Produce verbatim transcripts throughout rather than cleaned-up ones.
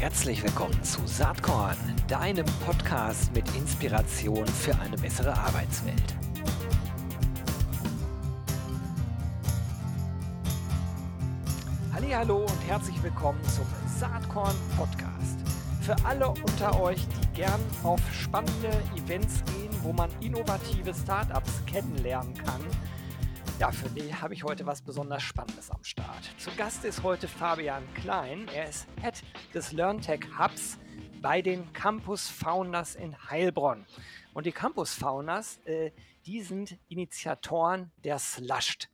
herzlich willkommen zu Saatkorn, deinem Podcast mit Inspiration für eine bessere Arbeitswelt. Hallihallo und herzlich willkommen zum Saatkorn Podcast. Für alle unter euch, die gern auf spannende Events gehen, wo man innovative Startups kennenlernen kann, ja, für die habe ich heute was besonders Spannendes am Start. Zu Gast ist heute Fabian Klein. Er ist Head des Learntec Hubs bei den Campus Founders in Heilbronn. Und die Campus Founders, äh, die sind Initiatoren der Slush'd.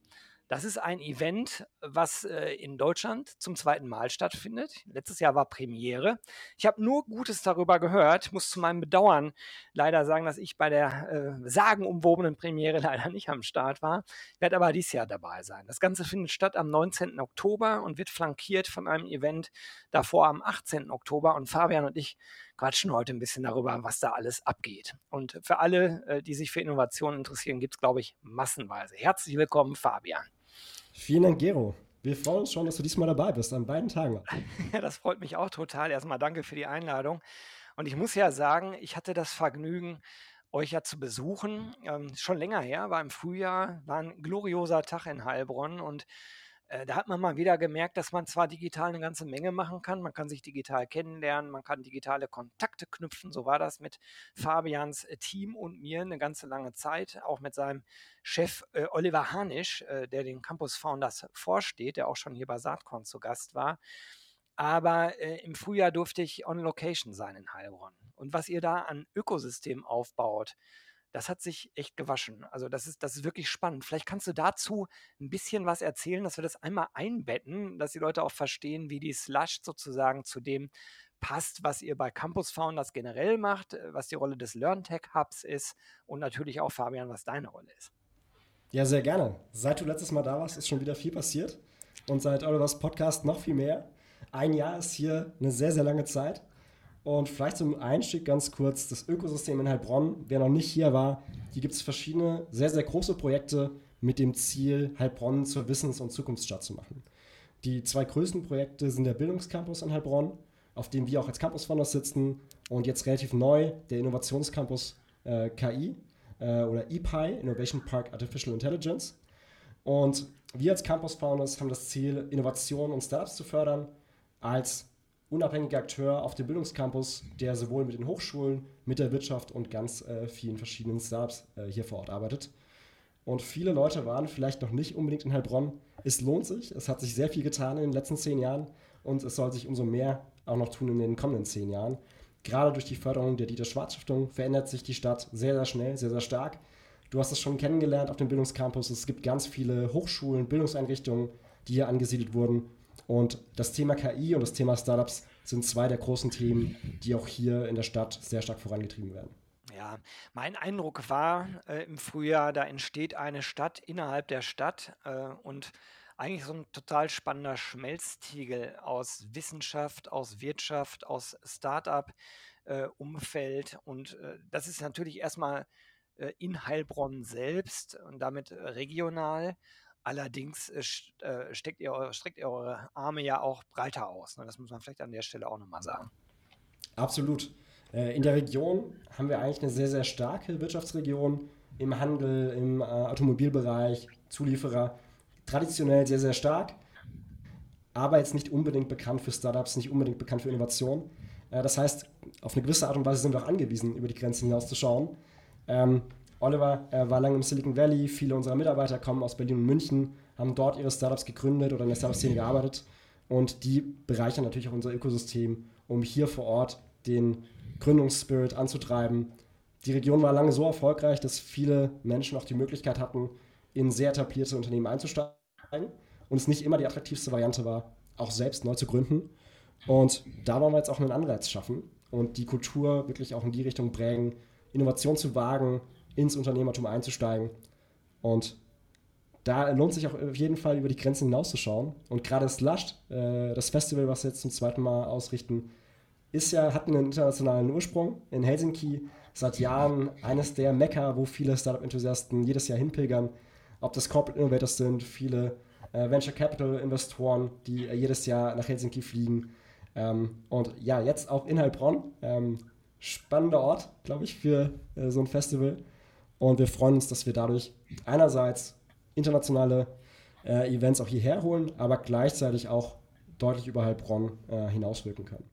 Das ist ein Event, was äh, in Deutschland zum zweiten Mal stattfindet. Letztes Jahr war Premiere. Ich habe nur Gutes darüber gehört, muss zu meinem Bedauern leider sagen, dass ich bei der äh, sagenumwobenen Premiere leider nicht am Start war. Ich werde aber dieses Jahr dabei sein. Das Ganze findet statt am neunzehnten Oktober und wird flankiert von einem Event davor am achtzehnten Oktober. Und Fabian und ich quatschen heute ein bisschen darüber, was da alles abgeht. Und für alle, die sich für Innovationen interessieren, gibt es, glaube ich, massenweise. Herzlich willkommen, Fabian. Vielen Dank, Gero. Wir freuen uns schon, dass du diesmal dabei bist, an beiden Tagen. Ja, das freut mich auch total. Erstmal danke für die Einladung. Und ich muss ja sagen, ich hatte das Vergnügen, euch ja zu besuchen. Ähm, schon länger her, war im Frühjahr, war ein glorioser Tag in Heilbronn. Und da hat man mal wieder gemerkt, dass man zwar digital eine ganze Menge machen kann, man kann sich digital kennenlernen, man kann digitale Kontakte knüpfen, so war das mit Fabians Team und mir eine ganze lange Zeit, auch mit seinem Chef äh, Oliver Hanisch, äh, der den Campus Founders vorsteht, der auch schon hier bei Saatkorn zu Gast war, aber äh, im Frühjahr durfte ich on location sein in Heilbronn und was ihr da an Ökosystem aufbaut, das hat sich echt gewaschen. Also das ist, das ist wirklich spannend. Vielleicht kannst du dazu ein bisschen was erzählen, dass wir das einmal einbetten, dass die Leute auch verstehen, wie die Slush'd sozusagen zu dem passt, was ihr bei Campus Founders generell macht, was die Rolle des Learntec Hubs ist und natürlich auch, Fabian, was deine Rolle ist. Ja, sehr gerne. Seit du letztes Mal da warst, ist schon wieder viel passiert und seit Olivers Podcast noch viel mehr. Ein Jahr ist hier eine sehr, sehr lange Zeit. Und vielleicht zum Einstieg ganz kurz das Ökosystem in Heilbronn. Wer noch nicht hier war, hier gibt es verschiedene sehr, sehr große Projekte mit dem Ziel, Heilbronn zur Wissens- und Zukunftsstadt zu machen. Die zwei größten Projekte sind der Bildungscampus in Heilbronn, auf dem wir auch als Campus Founders sitzen und jetzt relativ neu der Innovationscampus äh, K I äh, oder I P A I, Innovation Park Artificial Intelligence. Und wir als Campus Founders haben das Ziel, Innovationen und Startups zu fördern als unabhängiger Akteur auf dem Bildungscampus, der sowohl mit den Hochschulen, mit der Wirtschaft und ganz äh, vielen verschiedenen Startups äh, hier vor Ort arbeitet. Und viele Leute waren vielleicht noch nicht unbedingt in Heilbronn. Es lohnt sich, es hat sich sehr viel getan in den letzten zehn Jahren und es soll sich umso mehr auch noch tun in den kommenden zehn Jahren. Gerade durch die Förderung der Dieter-Schwarz-Stiftung verändert sich die Stadt sehr, sehr schnell, sehr, sehr stark. Du hast es schon kennengelernt auf dem Bildungscampus. Es gibt ganz viele Hochschulen, Bildungseinrichtungen, die hier angesiedelt wurden. Und das Thema K I und das Thema Startups sind zwei der großen Themen, die auch hier in der Stadt sehr stark vorangetrieben werden. Ja, mein Eindruck war äh, im Frühjahr, da entsteht eine Stadt innerhalb der Stadt äh, und eigentlich so ein total spannender Schmelztiegel aus Wissenschaft, aus Wirtschaft, aus Start-up-Umfeld. Äh, und äh, das ist natürlich erstmal äh, in Heilbronn selbst und damit regional. Allerdings steckt ihr, streckt ihr eure Arme ja auch breiter aus. Das muss man vielleicht an der Stelle auch nochmal sagen. Absolut. In der Region haben wir eigentlich eine sehr, sehr starke Wirtschaftsregion im Handel, im Automobilbereich, Zulieferer. Traditionell sehr, sehr stark, aber jetzt nicht unbedingt bekannt für Startups, nicht unbedingt bekannt für Innovation. Das heißt, auf eine gewisse Art und Weise sind wir auch angewiesen, über die Grenzen hinaus zu schauen. Oliver äh, war lange im Silicon Valley, viele unserer Mitarbeiter kommen aus Berlin und München, haben dort ihre Startups gegründet oder in der Startup-Szene gearbeitet und die bereichern natürlich auch unser Ökosystem, um hier vor Ort den Gründungsspirit anzutreiben. Die Region war lange so erfolgreich, dass viele Menschen auch die Möglichkeit hatten, in sehr etablierte Unternehmen einzusteigen und es nicht immer die attraktivste Variante war, auch selbst neu zu gründen. Und da wollen wir jetzt auch einen Anreiz schaffen und die Kultur wirklich auch in die Richtung prägen, Innovation zu wagen, ins Unternehmertum einzusteigen. Und da lohnt sich auch auf jeden Fall, über die Grenzen hinauszuschauen. Und gerade Slush'd, äh, das Festival, was wir jetzt zum zweiten Mal ausrichten, ist ja, hat einen internationalen Ursprung in Helsinki. Seit Jahren eines der Mekka, wo viele Startup-Enthusiasten jedes Jahr hinpilgern. Ob das Corporate Innovators sind, viele äh, Venture Capital-Investoren, die äh, jedes Jahr nach Helsinki fliegen. Ähm, und ja, jetzt auch in Heilbronn. Ähm, spannender Ort, glaube ich, für äh, so ein Festival. Und wir freuen uns, dass wir dadurch einerseits internationale äh, Events auch hierher holen, aber gleichzeitig auch deutlich über Heilbronn äh, hinauswirken können.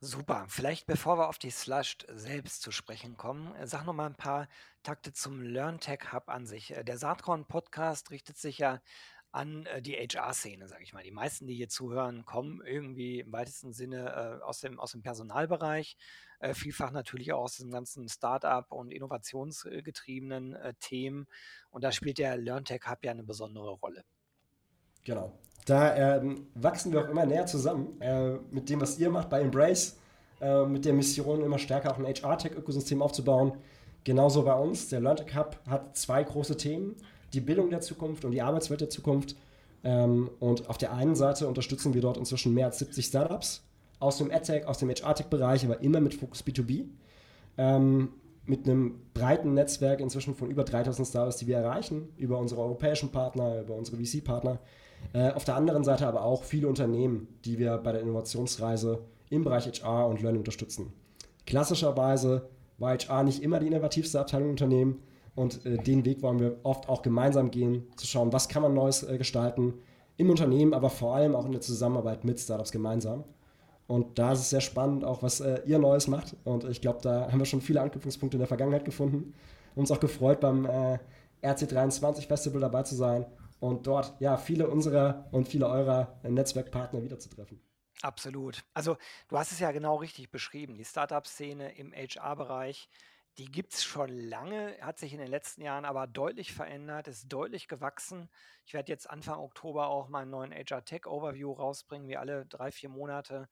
Super. Vielleicht bevor wir auf die Slush'd selbst zu sprechen kommen, sag noch mal ein paar Takte zum Learntec Hub an sich. Der Saatkorn-Podcast richtet sich ja an die H R-Szene, sage ich mal. Die meisten, die hier zuhören, kommen irgendwie im weitesten Sinne äh, aus dem, aus dem Personalbereich, äh, vielfach natürlich auch aus dem ganzen Start-up- und innovationsgetriebenen äh, Themen. Und da spielt der Learntec Hub ja eine besondere Rolle. Genau. Da ähm, wachsen wir auch immer näher zusammen äh, mit dem, was ihr macht bei Embrace, äh, mit der Mission, immer stärker auch ein H R-Tech-Ökosystem aufzubauen. Genauso bei uns. Der Learntec Hub hat zwei große Themen: die Bildung der Zukunft und die Arbeitswelt der Zukunft. Ähm, und auf der einen Seite unterstützen wir dort inzwischen mehr als siebzig Startups aus dem EdTech, aus dem H R-Tech-Bereich, aber immer mit Fokus B zwei B. Ähm, mit einem breiten Netzwerk inzwischen von über dreitausend Startups, die wir erreichen, über unsere europäischen Partner, über unsere V C-Partner. Äh, auf der anderen Seite aber auch viele Unternehmen, die wir bei der Innovationsreise im Bereich H R und Learning unterstützen. Klassischerweise war H R nicht immer die innovativste Abteilung im Unternehmen, und äh, den Weg wollen wir oft auch gemeinsam gehen, zu schauen, was kann man Neues äh, gestalten im Unternehmen, aber vor allem auch in der Zusammenarbeit mit Startups gemeinsam. Und da ist es sehr spannend auch, was äh, ihr Neues macht. Und ich glaube, da haben wir schon viele Anknüpfungspunkte in der Vergangenheit gefunden. Uns auch gefreut, beim äh, R C dreiundzwanzig Festival dabei zu sein und dort ja viele unserer und viele eurer äh, Netzwerkpartner wiederzutreffen. Absolut. Also du hast es ja genau richtig beschrieben. Die Startup-Szene im H R-Bereich, die gibt es schon lange, hat sich in den letzten Jahren aber deutlich verändert, ist deutlich gewachsen. Ich werde jetzt Anfang Oktober auch meinen neuen H R-Tech-Overview rausbringen, wie alle drei, vier Monate.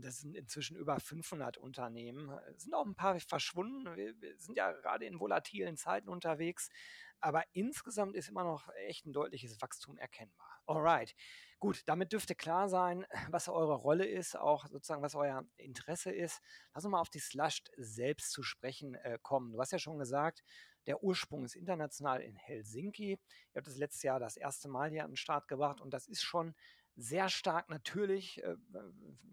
Das sind inzwischen über fünfhundert Unternehmen. Es sind auch ein paar verschwunden. Wir sind ja gerade in volatilen Zeiten unterwegs. Aber insgesamt ist immer noch echt ein deutliches Wachstum erkennbar. Alright. Gut, damit dürfte klar sein, was eure Rolle ist, auch sozusagen, was euer Interesse ist. Lass uns mal auf die Slush'd selbst zu sprechen äh, kommen. Du hast ja schon gesagt, der Ursprung ist international in Helsinki. Ihr habt das letztes Jahr das erste Mal hier an den Start gebracht und das ist schon sehr stark natürlich äh,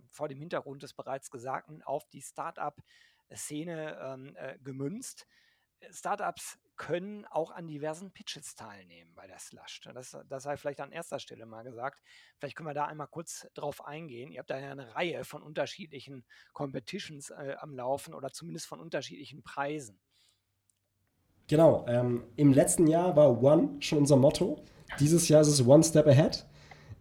vor dem Hintergrund des bereits Gesagten auf die Start-up-Szene ähm, äh, gemünzt. Startups können auch an diversen Pitches teilnehmen bei der Slush'd. Das, das sei vielleicht an erster Stelle mal gesagt. Vielleicht können wir da einmal kurz drauf eingehen. Ihr habt da ja eine Reihe von unterschiedlichen Competitions äh, am Laufen oder zumindest von unterschiedlichen Preisen. Genau. Ähm, im letzten Jahr war One schon unser Motto. Dieses Jahr ist es One Step Ahead.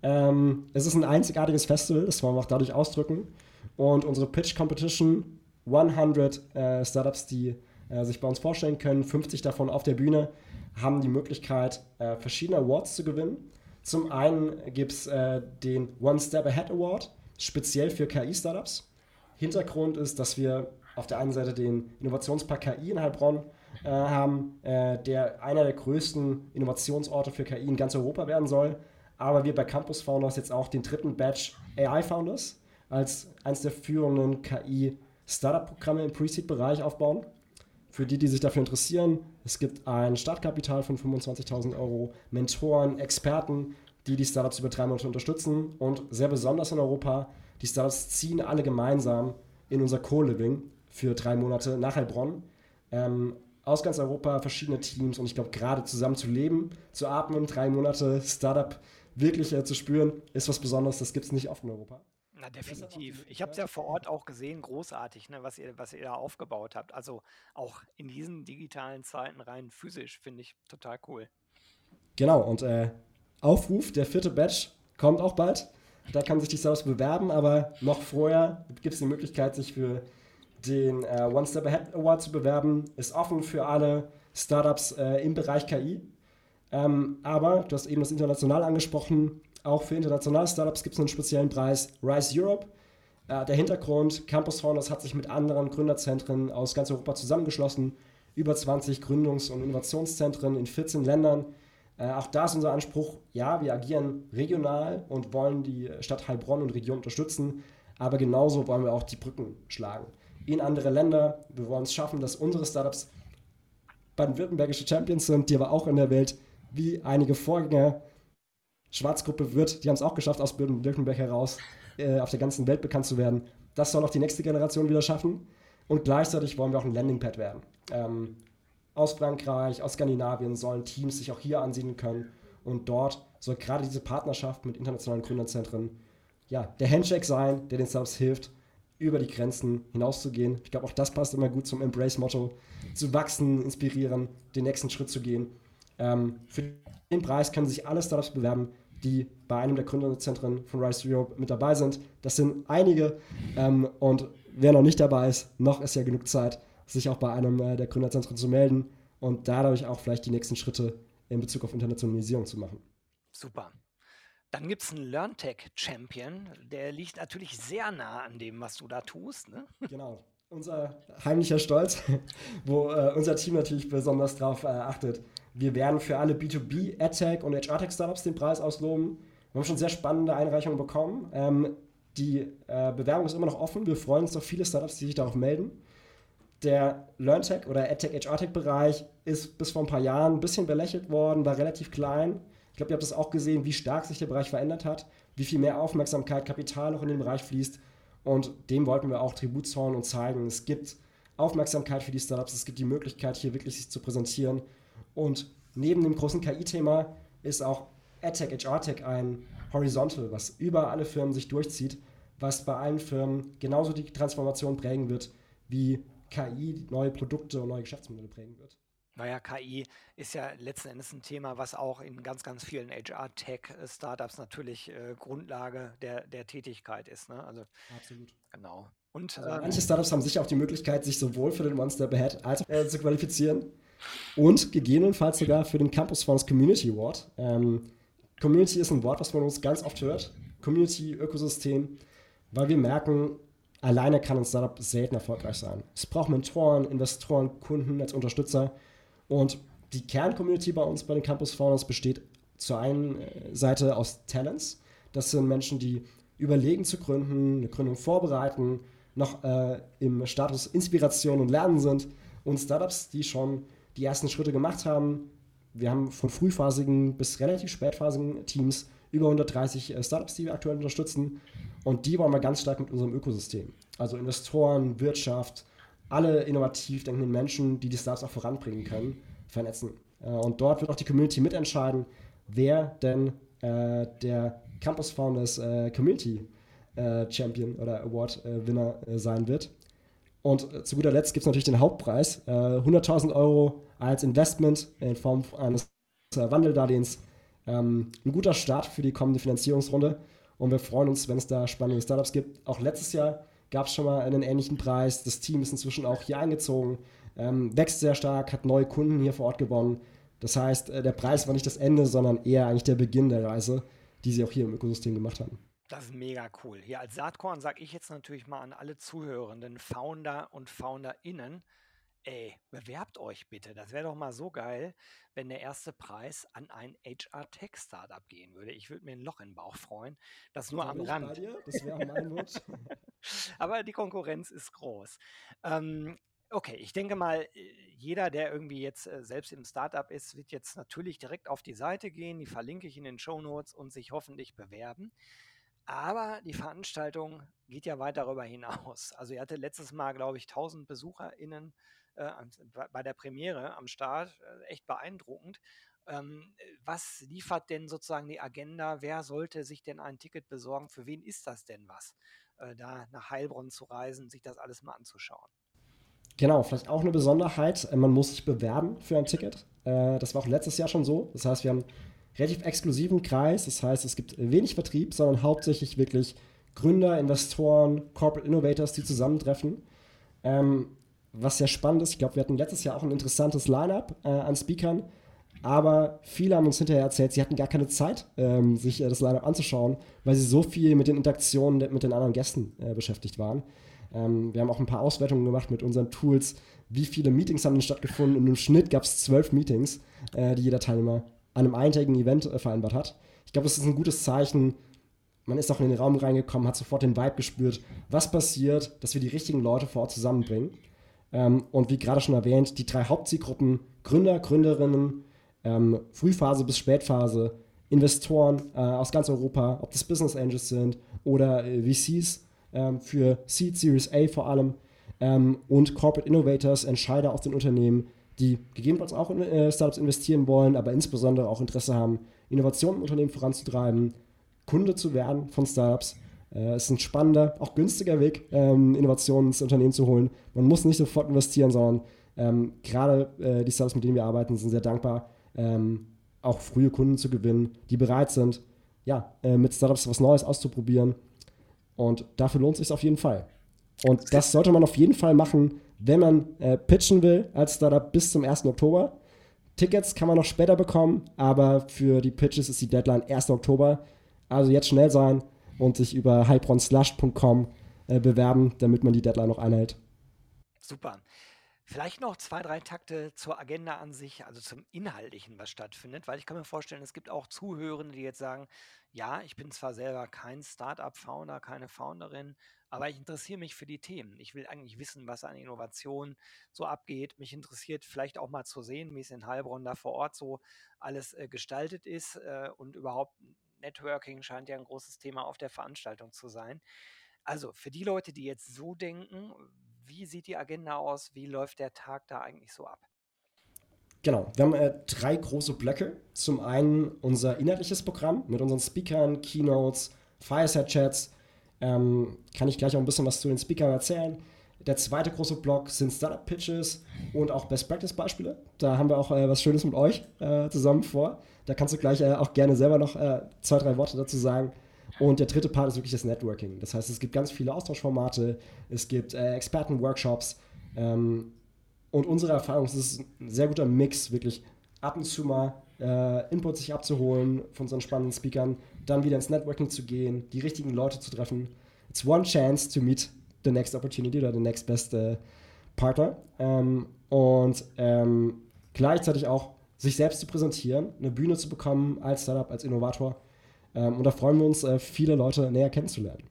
Ähm, es ist ein einzigartiges Festival, das wollen wir auch dadurch ausdrücken. Und unsere Pitch Competition, hundert äh, Startups, die sich bei uns vorstellen können, fünfzig davon auf der Bühne, haben die Möglichkeit, äh, verschiedene Awards zu gewinnen. Zum einen gibt es äh, den One Step Ahead Award, speziell für K I-Startups. Hintergrund ist, dass wir auf der einen Seite den Innovationspark K I in Heilbronn äh, haben, äh, der einer der größten Innovationsorte für K I in ganz Europa werden soll. Aber wir bei Campus Founders jetzt auch den dritten Batch A I Founders als eines der führenden K I-Startup-Programme im Pre-Seed-Bereich aufbauen. Für die, die sich dafür interessieren, es gibt ein Startkapital von fünfundzwanzigtausend Euro, Mentoren, Experten, die die Startups über drei Monate unterstützen. Und sehr besonders in Europa, die Startups ziehen alle gemeinsam in unser Co-Living für drei Monate nach Heilbronn. Ähm, aus ganz Europa, verschiedene Teams. Und ich glaube, gerade zusammen zu leben, zu atmen, drei Monate Startup wirklich äh, zu spüren, ist was Besonderes. Das gibt es nicht oft in Europa. Na, definitiv. Ich habe es ja vor Ort auch gesehen, großartig, ne, was ihr, was ihr da aufgebaut habt. Also auch in diesen digitalen Zeiten rein physisch, finde ich total cool. Genau, und äh, Aufruf, der vierte Batch kommt auch bald. Da kann sich die Startups bewerben, aber noch vorher gibt es die Möglichkeit, sich für den äh, One Step Ahead Award zu bewerben. Ist offen für alle Startups äh, im Bereich K I. Ähm, aber du hast eben das international angesprochen. Auch für internationale Startups gibt es einen speziellen Preis, Rise Europe. Äh, der Hintergrund, Campus Founders hat sich mit anderen Gründerzentren aus ganz Europa zusammengeschlossen. Über zwanzig Gründungs- und Innovationszentren in vierzehn Ländern. Äh, auch da ist unser Anspruch, ja, wir agieren regional und wollen die Stadt Heilbronn und Region unterstützen. Aber genauso wollen wir auch die Brücken schlagen in andere Länder. Wir wollen es schaffen, dass unsere Startups baden-württembergische Champions sind, die aber auch in der Welt, wie einige Vorgänger, Schwarzgruppe wird, die haben es auch geschafft, aus Baden-Württemberg heraus äh, auf der ganzen Welt bekannt zu werden. Das soll auch die nächste Generation wieder schaffen. Und gleichzeitig wollen wir auch ein Landingpad werden. Ähm, aus Frankreich, aus Skandinavien sollen Teams sich auch hier ansiedeln können. Und dort soll gerade diese Partnerschaft mit internationalen Gründerzentren ja, der Handshake sein, der den Startups hilft, über die Grenzen hinauszugehen. Ich glaube, auch das passt immer gut zum Embrace-Motto. Zu wachsen, inspirieren, den nächsten Schritt zu gehen. Ähm, für den Preis können sich alle Startups bewerben, die bei einem der Gründerzentren von Rise Europe mit dabei sind. Das sind einige. Ähm, und wer noch nicht dabei ist, noch ist ja genug Zeit, sich auch bei einem äh, der Gründerzentren zu melden und dadurch auch vielleicht die nächsten Schritte in Bezug auf Internationalisierung zu machen. Super. Dann gibt es einen Learntec-Champion, der liegt natürlich sehr nah an dem, was du da tust. Ne? Genau, unser heimlicher Stolz, wo äh, unser Team natürlich besonders drauf äh, achtet. Wir werden für alle B zwei B, AdTech und H R-Tech-Startups den Preis ausloben. Wir haben schon sehr spannende Einreichungen bekommen. Ähm, die äh, Bewerbung ist immer noch offen. Wir freuen uns auf viele Startups, die sich darauf melden. Der LearnTech oder AdTech-H R-Tech-Bereich ist bis vor ein paar Jahren ein bisschen belächelt worden, war relativ klein. Ich glaube, ihr habt das auch gesehen, wie stark sich der Bereich verändert hat, wie viel mehr Aufmerksamkeit, Kapital auch in den Bereich fließt. Und dem wollten wir auch Tribut zollen und zeigen, es gibt Aufmerksamkeit für die Startups, es gibt die Möglichkeit, hier wirklich sich zu präsentieren. Und neben dem großen K I-Thema ist auch AdTech, H R-Tech ein Horizontal, was über alle Firmen sich durchzieht, was bei allen Firmen genauso die Transformation prägen wird, wie K I neue Produkte und neue Geschäftsmodelle prägen wird. Naja, K I ist ja letzten Endes ein Thema, was auch in ganz, ganz vielen H R-Tech-Startups natürlich äh, Grundlage der, der Tätigkeit ist. Ne? Also, absolut. Genau. Und, also, äh, manche Startups haben sicher auch die Möglichkeit, sich sowohl für den One-Step-Ahead als auch äh, zu qualifizieren und gegebenenfalls sogar für den Campus Founders Community Award. Ähm, Community ist ein Wort, was man uns ganz oft hört. Community, Ökosystem, weil wir merken, alleine kann ein Startup selten erfolgreich sein. Es braucht Mentoren, Investoren, Kunden als Unterstützer. Und die Kerncommunity bei uns bei den Campus Founders besteht zur einen Seite aus Talents. Das sind Menschen, die überlegen zu gründen, eine Gründung vorbereiten, noch äh, im Status Inspiration und Lernen sind. Und Startups, die schon die ersten Schritte gemacht haben. Wir haben von frühphasigen bis relativ spätphasigen Teams über hundertdreißig Startups, die wir aktuell unterstützen. Und die wollen wir ganz stark mit unserem Ökosystem. Also Investoren, Wirtschaft, alle innovativ denkenden Menschen, die die Startups auch voranbringen können, vernetzen. Und dort wird auch die Community mitentscheiden, wer denn äh, der Campus Founders äh, Community äh, Champion oder Award äh, Winner äh, sein wird. Und äh, zu guter Letzt gibt es natürlich den Hauptpreis, äh, hunderttausend Euro als Investment in Form eines äh, Wandeldarlehens. Ähm, ein guter Start für die kommende Finanzierungsrunde und wir freuen uns, wenn es da spannende Startups gibt. Auch letztes Jahr gab es schon mal einen ähnlichen Preis. Das Team ist inzwischen auch hier eingezogen, ähm, wächst sehr stark, hat neue Kunden hier vor Ort gewonnen. Das heißt, äh, der Preis war nicht das Ende, sondern eher eigentlich der Beginn der Reise, die sie auch hier im Ökosystem gemacht haben. Das ist mega cool. Hier als Saatkorn sage ich jetzt natürlich mal an alle zuhörenden Founder und FounderInnen, ey, bewerbt euch bitte. Das wäre doch mal so geil, wenn der erste Preis an ein H R-Tech-Startup gehen würde. Ich würde mir ein Loch in den Bauch freuen. Das nur am Rand. Das wäre mein Wunsch. Aber die Konkurrenz ist groß. Ähm, okay, ich denke mal, jeder, der irgendwie jetzt selbst im Startup ist, wird jetzt natürlich direkt auf die Seite gehen. Die verlinke ich in den Shownotes und sich hoffentlich bewerben. Aber die Veranstaltung geht ja weit darüber hinaus. Also ihr hatte letztes Mal, glaube ich, tausend BesucherInnen bei der Premiere am Start, echt beeindruckend. Was liefert denn sozusagen die Agenda? Wer sollte sich denn ein Ticket besorgen? Für wen ist das denn was, da nach Heilbronn zu reisen, sich das alles mal anzuschauen? Genau, vielleicht auch eine Besonderheit, man muss sich bewerben für ein Ticket. Das war auch letztes Jahr schon so. Das heißt, wir haben einen relativ exklusiven Kreis. Das heißt, es gibt wenig Vertrieb, sondern hauptsächlich wirklich Gründer, Investoren, Corporate Innovators, die zusammentreffen. Was sehr spannend ist, ich glaube, wir hatten letztes Jahr auch ein interessantes Line-Up äh, an Speakern, aber viele haben uns hinterher erzählt, sie hatten gar keine Zeit, ähm, sich äh, das Line-Up anzuschauen, weil sie so viel mit den Interaktionen de- mit den anderen Gästen äh, beschäftigt waren. Ähm, wir haben auch ein paar Auswertungen gemacht mit unseren Tools, wie viele Meetings haben denn stattgefunden und im Schnitt gab es zwölf Meetings, äh, die jeder Teilnehmer an einem eintägigen Event äh, vereinbart hat. Ich glaube, das ist ein gutes Zeichen. Man ist auch in den Raum reingekommen, hat sofort den Vibe gespürt, was passiert, dass wir die richtigen Leute vor Ort zusammenbringen. Ähm, und wie gerade schon erwähnt, die drei Hauptzielgruppen Gründer, Gründerinnen, ähm, Frühphase bis Spätphase Investoren äh, aus ganz Europa, ob das Business Angels sind oder äh, V Cs, äh, für Seed Series A vor allem, ähm, und Corporate Innovators, Entscheider aus den Unternehmen, die gegebenenfalls auch in äh, Startups investieren wollen, aber insbesondere auch Interesse haben, Innovationen im Unternehmen voranzutreiben, Kunde zu werden von Startups. Es ist ein spannender, auch günstiger Weg, ähm, Innovationen ins Unternehmen zu holen. Man muss nicht sofort investieren, sondern ähm, gerade äh, die Startups, mit denen wir arbeiten, sind sehr dankbar, ähm, auch frühe Kunden zu gewinnen, die bereit sind, ja, äh, mit Startups was Neues auszuprobieren. Und dafür lohnt es sich auf jeden Fall. Und das sollte man auf jeden Fall machen, wenn man äh, pitchen will als Startup bis zum ersten Oktober. Tickets kann man noch später bekommen, aber für die Pitches ist die Deadline ersten Oktober. Also jetzt schnell sein und sich über heilbronn slash punkt com äh, bewerben, damit man die Deadline noch einhält. Super. Vielleicht noch zwei, drei Takte zur Agenda an sich, also zum Inhaltlichen, was stattfindet, weil ich kann mir vorstellen, es gibt auch Zuhörende, die jetzt sagen, ja, ich bin zwar selber kein Startup-Founder, keine Founderin, aber ich interessiere mich für die Themen. Ich will eigentlich wissen, was an Innovation so abgeht. Mich interessiert vielleicht auch mal zu sehen, wie es in Heilbronn da vor Ort so alles äh, gestaltet ist äh, und überhaupt Networking scheint ja ein großes Thema auf der Veranstaltung zu sein. Also für die Leute, die jetzt so denken, wie sieht die Agenda aus? Wie läuft der Tag da eigentlich so ab? Genau, wir haben äh, drei große Blöcke. Zum einen unser inhaltliches Programm mit unseren Speakern, Keynotes, Fireside-Chats. Ähm, kann ich gleich auch ein bisschen was zu den Speakern erzählen. Der zweite große Block sind Startup-Pitches und auch Best-Practice-Beispiele. Da haben wir auch äh, was Schönes mit euch äh, zusammen vor. Da kannst du gleich äh, auch gerne selber noch äh, zwei, drei Worte dazu sagen. Und der dritte Part ist wirklich das Networking. Das heißt, es gibt ganz viele Austauschformate, es gibt äh, Experten-Workshops. Ähm, und unsere Erfahrung ist, es ist ein sehr guter Mix, wirklich ab und zu mal äh, Input sich abzuholen von so spannenden Speakern, dann wieder ins Networking zu gehen, die richtigen Leute zu treffen. It's one chance to meet the next opportunity oder the next best äh, partner. Ähm, und ähm, gleichzeitig auch sich selbst zu präsentieren, eine Bühne zu bekommen als Startup, als Innovator. Ähm, und da freuen wir uns, äh, viele Leute näher kennenzulernen.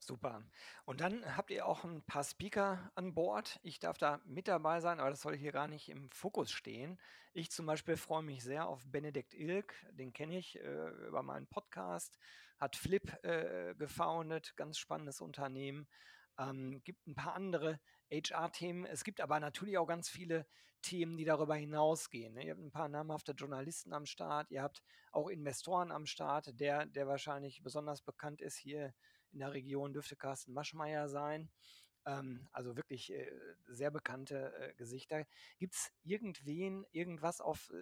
Super. Und dann habt ihr auch ein paar Speaker an Bord. Ich darf da mit dabei sein, aber das soll hier gar nicht im Fokus stehen. Ich zum Beispiel freue mich sehr auf Benedikt Ilk, den kenne ich äh, über meinen Podcast, hat Flip äh, gefoundet, ganz spannendes Unternehmen. Ähm, gibt ein paar andere H R-Themen. Es gibt aber natürlich auch ganz viele Themen, die darüber hinausgehen. Ihr habt ein paar namhafte Journalisten am Start. Ihr habt auch Investoren am Start. Der, der wahrscheinlich besonders bekannt ist hier in der Region, dürfte Carsten Maschmeyer sein. Ähm, also wirklich äh, sehr bekannte äh, Gesichter. Gibt es irgendwen, irgendwas, auf äh,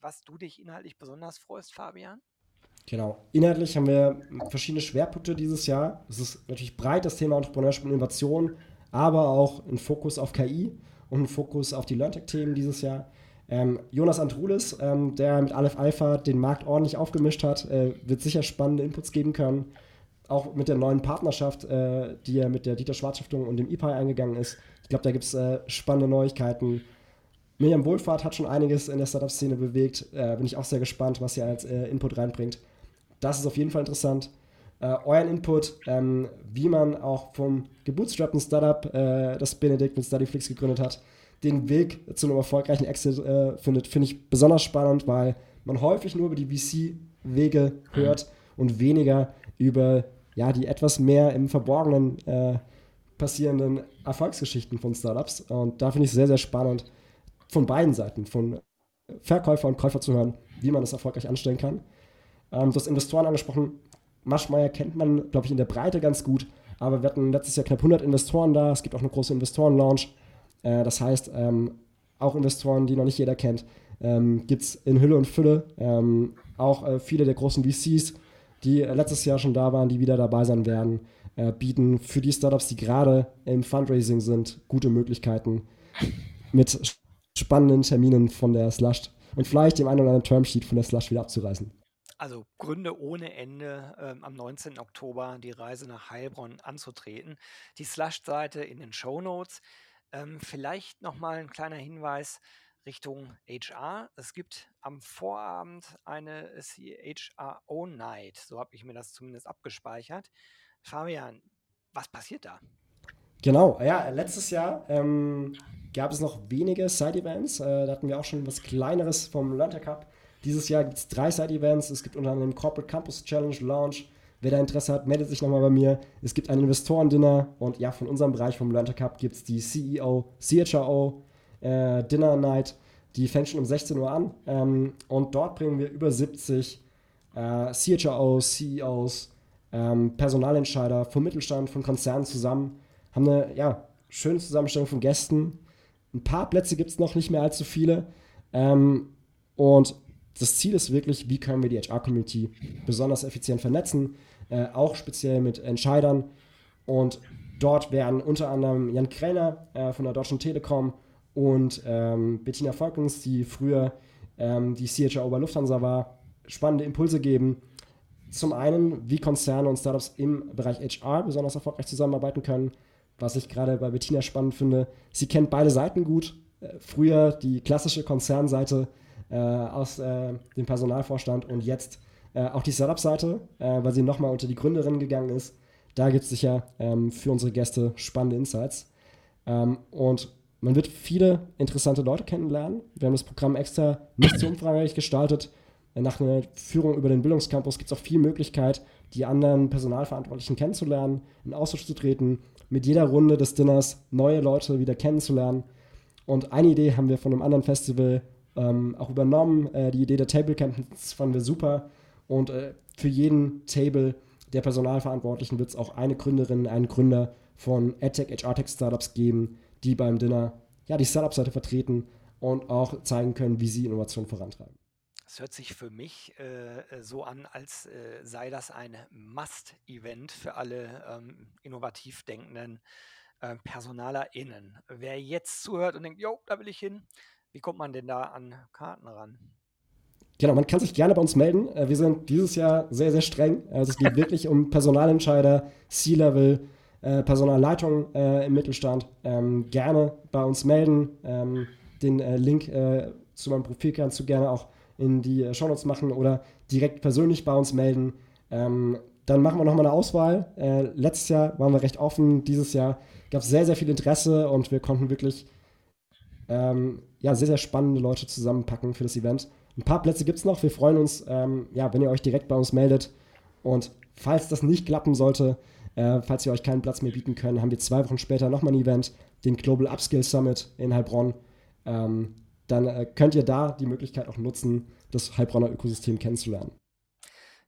was du dich inhaltlich besonders freust, Fabian? Genau. Inhaltlich haben wir verschiedene Schwerpunkte dieses Jahr. Es ist natürlich breit, das Thema Entrepreneurship und Innovation, aber auch ein Fokus auf K I und ein Fokus auf die Learntec-Themen dieses Jahr. Ähm, Jonas Androulis, ähm, der mit Aleph Alpha den Markt ordentlich aufgemischt hat, äh, wird sicher spannende Inputs geben können. Auch mit der neuen Partnerschaft, äh, die er mit der Dieter-Schwarz-Stiftung und dem I P A I eingegangen ist. Ich glaube, da gibt es äh, spannende Neuigkeiten. Miriam Wohlfahrt hat schon einiges in der Startup-Szene bewegt. Äh, bin ich auch sehr gespannt, was sie als äh, Input reinbringt. Das ist auf jeden Fall interessant. Äh, euren Input, ähm, wie man auch vom gebootstrappten Startup, äh, das Benedikt mit Studyflix gegründet hat, den Weg zu einem erfolgreichen Exit äh, findet, finde ich besonders spannend, weil man häufig nur über die V C-Wege hört und weniger über ja, die etwas mehr im Verborgenen äh, passierenden Erfolgsgeschichten von Startups. Und da finde ich es sehr, sehr spannend, von beiden Seiten, von Verkäufer und Käufer zu hören, wie man das erfolgreich anstellen kann. Ähm, du hast Investoren angesprochen. Maschmeyer kennt man, glaube ich, in der Breite ganz gut, aber wir hatten letztes Jahr knapp hundert Investoren da. Es gibt auch eine große Investoren-Launch. Äh, das heißt, ähm, auch Investoren, die noch nicht jeder kennt, ähm, gibt es in Hülle und Fülle. Ähm, auch äh, viele der großen V Cs, die äh, letztes Jahr schon da waren, die wieder dabei sein werden, äh, bieten für die Startups, die gerade im Fundraising sind, gute Möglichkeiten mit spannenden Terminen von der Slush'd und vielleicht dem einen oder anderen Termsheet von der Slush'd wieder abzureißen. Also Gründe ohne Ende, ähm, am neunzehnten Oktober die Reise nach Heilbronn anzutreten. Die Slush'd-Seite in den Shownotes. Ähm, vielleicht nochmal ein kleiner Hinweis Richtung H R. Es gibt am Vorabend eine C H R O Night. So habe ich mir das zumindest abgespeichert. Fabian, was passiert da? Genau, ja, letztes Jahr ähm, gab es noch wenige Side-Events. Äh, da hatten wir auch schon was Kleineres vom Learntec Hub. Dieses Jahr gibt es drei Side-Events. Es gibt unter anderem Corporate Campus Challenge Launch. Wer da Interesse hat, meldet sich nochmal bei mir. Es gibt ein Investoren-Dinner und ja, von unserem Bereich, vom Learntec Hub, gibt es die C E O, C H R O-Dinner äh, Night. Die fängt schon um sechzehn Uhr an ähm, und dort bringen wir über siebzig äh, C H R Os, C E Os, ähm, Personalentscheider vom Mittelstand, von Konzernen zusammen. Haben eine ja, schöne Zusammenstellung von Gästen. Ein paar Plätze gibt es noch, nicht mehr allzu viele. Ähm, und das Ziel ist wirklich, wie können wir die H R-Community besonders effizient vernetzen, äh, auch speziell mit Entscheidern. Und dort werden unter anderem Jan Kräner äh, von der Deutschen Telekom und ähm, Bettina Volkens, die früher ähm, die C H R O bei Lufthansa war, spannende Impulse geben. Zum einen, wie Konzerne und Startups im Bereich H R besonders erfolgreich zusammenarbeiten können, was ich gerade bei Bettina spannend finde. Sie kennt beide Seiten gut. Äh, früher die klassische Konzernseite äh, aus äh, dem Personalvorstand und jetzt äh, auch die Startup-Seite, äh, weil sie nochmal unter die Gründerin gegangen ist. Da gibt es sicher ähm, für unsere Gäste spannende Insights. Ähm, und man wird viele interessante Leute kennenlernen. Wir haben das Programm extra nicht so umfangreich gestaltet. Nach einer Führung über den Bildungscampus gibt es auch viel Möglichkeit, die anderen Personalverantwortlichen kennenzulernen, in Austausch zu treten, mit jeder Runde des Dinners neue Leute wieder kennenzulernen. Und eine Idee haben wir von einem anderen Festival ähm, auch übernommen. Äh, die Idee der Table Campings fanden wir super. Und äh, für jeden Table der Personalverantwortlichen wird es auch eine Gründerin, einen Gründer von EdTech, H R-Tech-Startups geben, die beim Dinner ja, die Startup-Seite vertreten und auch zeigen können, wie sie Innovation vorantreiben. Das hört sich für mich äh, so an, als äh, sei das ein Must-Event für alle ähm, innovativ denkenden äh, PersonalerInnen. Wer jetzt zuhört und denkt, jo, da will ich hin, wie kommt man denn da an Karten ran? Genau, man kann sich gerne bei uns melden. Wir sind dieses Jahr sehr, sehr streng. Also es geht wirklich um Personalentscheider, C-Level, Äh, Personalleitung äh, im Mittelstand, ähm, gerne bei uns melden. Ähm, den äh, Link äh, zu meinem Profil kannst du gerne auch in die äh, Shownotes machen oder direkt persönlich bei uns melden. Ähm, dann machen wir nochmal eine Auswahl. Äh, letztes Jahr waren wir recht offen. Dieses Jahr gab es sehr, sehr viel Interesse und wir konnten wirklich ähm, ja, sehr, sehr spannende Leute zusammenpacken für das Event. Ein paar Plätze gibt es noch. Wir freuen uns, ähm, ja, wenn ihr euch direkt bei uns meldet. Und falls das nicht klappen sollte, Äh, falls wir euch keinen Platz mehr bieten können, haben wir zwei Wochen später nochmal ein Event, den Global Upskill Summit in Heilbronn. Ähm, dann äh, könnt ihr da die Möglichkeit auch nutzen, das Heilbronner Ökosystem kennenzulernen.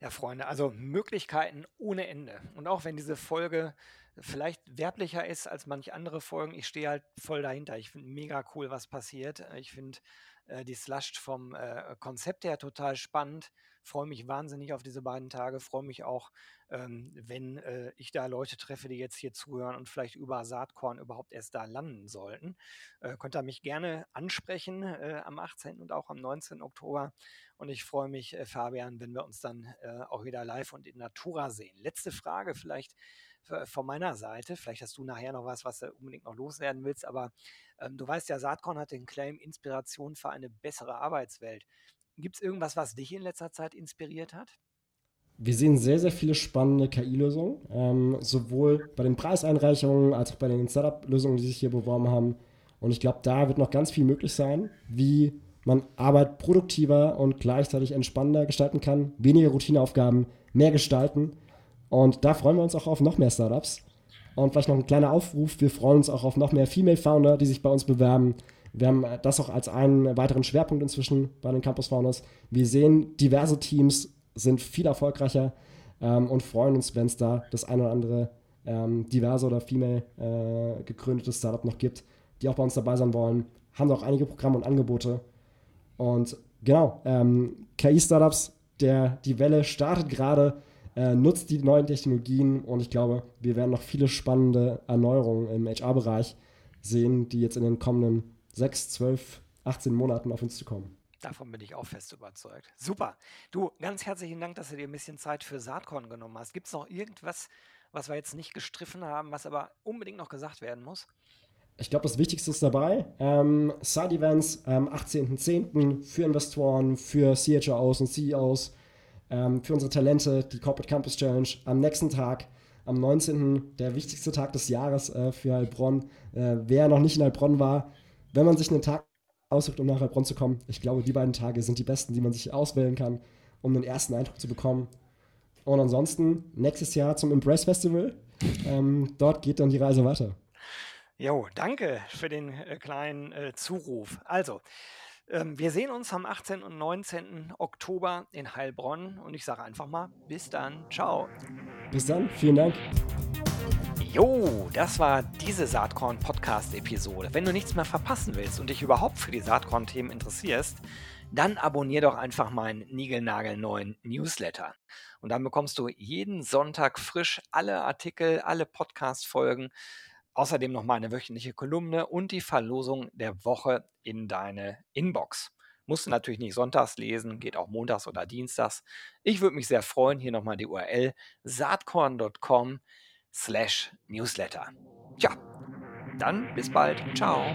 Ja, Freunde, also Möglichkeiten ohne Ende. Und auch wenn diese Folge vielleicht werblicher ist als manche andere Folgen, ich stehe halt voll dahinter. Ich finde mega cool, was passiert. Ich finde äh, die Slush'd vom äh, Konzept her total spannend. Freue mich wahnsinnig auf diese beiden Tage. Freue mich auch, ähm, wenn äh, ich da Leute treffe, die jetzt hier zuhören und vielleicht über Saatkorn überhaupt erst da landen sollten. Äh, könnt ihr mich gerne ansprechen äh, am achtzehnten und auch am neunzehnten Oktober. Und ich freue mich, äh, Fabian, wenn wir uns dann äh, auch wieder live und in Natura sehen. Letzte Frage vielleicht von meiner Seite. Vielleicht hast du nachher noch was, was du unbedingt noch loswerden willst. Aber ähm, du weißt ja, Saatkorn hat den Claim Inspiration für eine bessere Arbeitswelt. Gibt es irgendwas, was dich in letzter Zeit inspiriert hat? Wir sehen sehr, sehr viele spannende K I-Lösungen, ähm, sowohl bei den Preiseinreichungen als auch bei den Startup-Lösungen, die sich hier beworben haben. Und ich glaube, da wird noch ganz viel möglich sein, wie man Arbeit produktiver und gleichzeitig entspannender gestalten kann, weniger Routineaufgaben, mehr gestalten. Und da freuen wir uns auch auf noch mehr Startups. Und vielleicht noch ein kleiner Aufruf, wir freuen uns auch auf noch mehr Female-Founder, die sich bei uns bewerben. Wir haben das auch als einen weiteren Schwerpunkt inzwischen bei den Campus Founders. Wir sehen, diverse Teams sind viel erfolgreicher ähm, und freuen uns, wenn es da das ein oder andere ähm, diverse oder female äh, gegründete Startup noch gibt, die auch bei uns dabei sein wollen. Haben da auch einige Programme und Angebote. Und genau, ähm, K I-Startups, der, die Welle startet gerade, äh, nutzt die neuen Technologien und ich glaube, wir werden noch viele spannende Erneuerungen im H R-Bereich sehen, die jetzt in den kommenden sechs, zwölf, achtzehn Monaten auf uns zu kommen. Davon bin ich auch fest überzeugt. Super. Du, ganz herzlichen Dank, dass du dir ein bisschen Zeit für Saatkorn genommen hast. Gibt es noch irgendwas, was wir jetzt nicht gestriffen haben, was aber unbedingt noch gesagt werden muss? Ich glaube, das Wichtigste ist dabei. Ähm, Side-Events am ähm, achtzehnten zehnten für Investoren, für C H R Os und C E Os, ähm, für unsere Talente, die Corporate Campus Challenge am nächsten Tag. Am neunzehnten der wichtigste Tag des Jahres äh, für Heilbronn. Äh, wer noch nicht in Heilbronn war, wenn man sich einen Tag aussucht, um nach Heilbronn zu kommen. Ich glaube, die beiden Tage sind die besten, die man sich auswählen kann, um den ersten Eindruck zu bekommen. Und ansonsten nächstes Jahr zum Impress Festival. Ähm, dort geht dann die Reise weiter. Jo, danke für den äh, kleinen äh, Zuruf. Also, ähm, wir sehen uns am achtzehnten und neunzehnten Oktober in Heilbronn und ich sage einfach mal, bis dann, ciao. Bis dann, vielen Dank. Jo, das war diese Saatkorn-Podcast-Episode. Wenn du nichts mehr verpassen willst und dich überhaupt für die Saatkorn-Themen interessierst, dann abonnier doch einfach meinen niegelnagelneuen Newsletter. Und dann bekommst du jeden Sonntag frisch alle Artikel, alle Podcast-Folgen, außerdem noch mal eine wöchentliche Kolumne und die Verlosung der Woche in deine Inbox. Musst du natürlich nicht sonntags lesen, geht auch montags oder dienstags. Ich würde mich sehr freuen, hier nochmal die U R L saatkorn.com slash Newsletter. Tja, dann bis bald. Ciao.